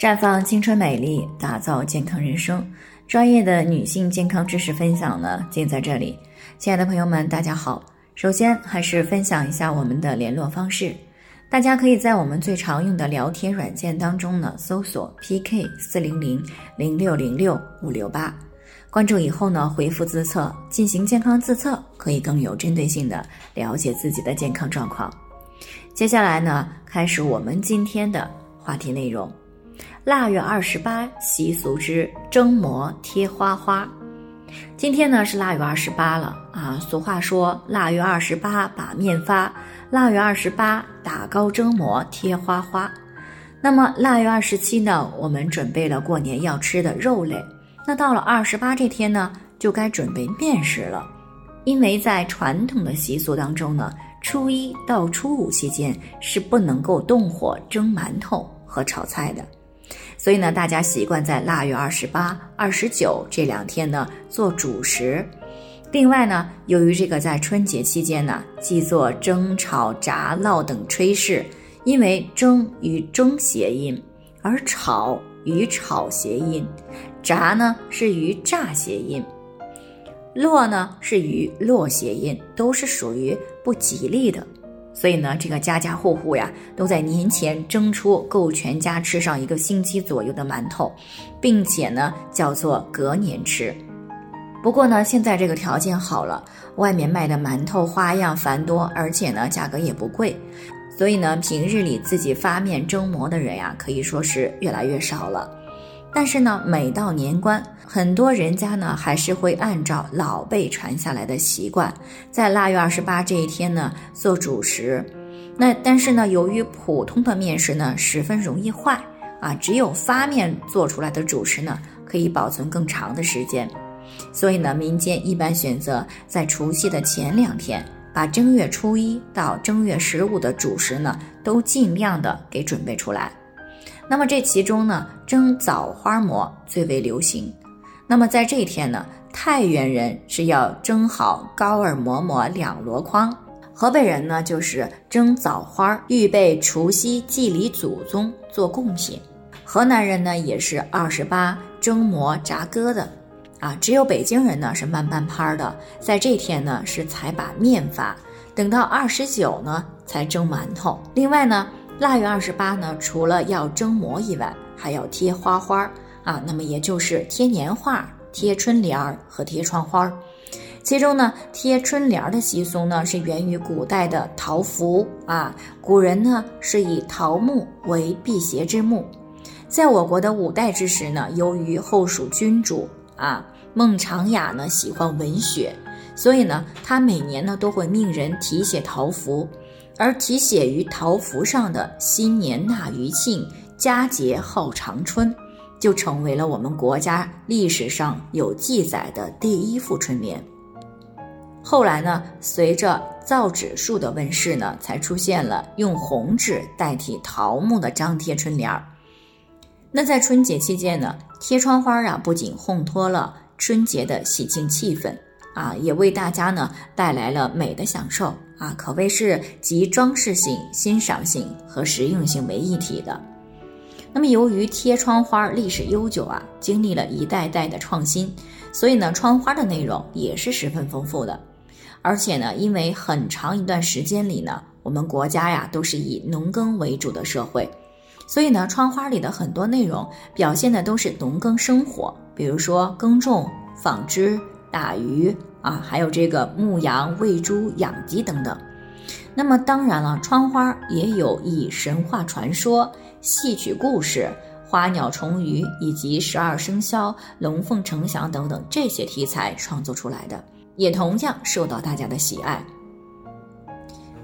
绽放青春美丽，打造健康人生。专业的女性健康知识分享呢，尽在这里。亲爱的朋友们，大家好。首先还是分享一下我们的联络方式，大家可以在我们最常用的聊天软件当中呢，搜索 PK400-0606-568， 关注以后呢，回复自测进行健康自测，可以更有针对性的了解自己的健康状况。接下来呢，开始我们今天的话题内容。腊月28习俗之蒸馍贴花花。今天呢是腊月28了啊，俗话说腊月28把面发，腊月28打糕蒸馍贴花花。那么腊月27呢，我们准备了过年要吃的肉类，那到了28这天呢，就该准备面食了。因为在传统的习俗当中呢，初一到初五期间是不能够动火蒸馒头和炒菜的，所以呢，大家习惯在腊月28、29这两天呢做主食。另外呢，由于这个在春节期间呢，既做蒸、炒、炸、烙等炊事，因为蒸与蒸谐音，而炒与炒谐音，炸呢是与炸谐音，落呢是与落谐音，都是属于不吉利的。所以呢，这个家家户户呀，都在年前蒸出够全家吃上一个星期左右的馒头，并且呢，叫做隔年吃。不过呢，现在这个条件好了，外面卖的馒头花样繁多，而且呢，价格也不贵，所以呢，平日里自己发面蒸馍的人呀，可以说是越来越少了。但是呢，每到年关，很多人家呢还是会按照老辈传下来的习惯，在腊月28这一天呢做主食。那但是呢，由于普通的面食呢十分容易坏啊，只有发面做出来的主食呢可以保存更长的时间。所以呢，民间一般选择在除夕的前两天，把正月初一到正月15的主食呢都尽量的给准备出来。那么这其中呢，蒸枣花馍最为流行。那么在这一天呢，太原人是要蒸好高尔馍馍2箩筐，河北人呢就是蒸枣花，预备除夕祭礼祖宗做贡品。河南人呢也是28蒸馍炸疙瘩啊，只有北京人呢是慢半拍的，在这天呢是才把面发，等到29呢才蒸馒头。另外呢，腊月28呢，除了要蒸馍以外，还要贴花花啊，那么也就是贴年画、贴春联和贴窗花。其中呢，贴春联的习俗呢，是源于古代的桃符啊，古人呢是以桃木为辟邪之木。在我国的五代之时呢，由于后蜀君主啊孟昶雅呢喜欢文学，所以呢，他每年呢都会命人题写桃符。而题写于桃符上的新年纳余庆，佳节号长春，就成为了我们国家历史上有记载的第一副春联。后来呢，随着造纸术的问世呢，才出现了用红纸代替桃木的张贴春联。那在春节期间呢，贴窗花啊，不仅烘托了春节的喜庆气氛啊，也为大家呢带来了美的享受啊，可谓是集装饰性、欣赏性和实用性为一体的。那么由于贴窗花历史悠久啊，经历了一代代的创新，所以呢，窗花的内容也是十分丰富的。而且呢，因为很长一段时间里呢，我们国家呀都是以农耕为主的社会，所以呢，窗花里的很多内容表现的都是农耕生活，比如说耕种、纺织、打鱼啊，还有这个牧羊、喂猪、养鸡等等。那么当然了，窗花也有以神话传说、戏曲故事、花鸟虫鱼以及12生肖、龙凤呈祥等等这些题材创作出来的，也同样受到大家的喜爱。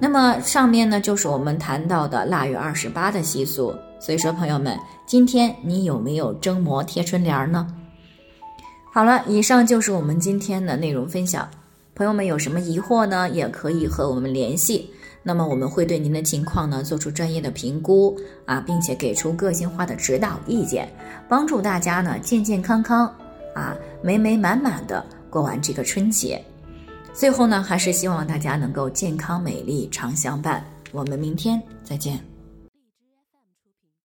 那么上面呢，就是我们谈到的腊月28的习俗。所以说朋友们，今天你有没有蒸馍贴春联呢？好了，以上就是我们今天的内容分享。朋友们有什么疑惑呢，也可以和我们联系，那么我们会对您的情况呢做出专业的评估啊，并且给出个性化的指导意见，帮助大家呢健健康康啊，美美满满的过完这个春节。最后呢，还是希望大家能够健康美丽常相伴。我们明天再见。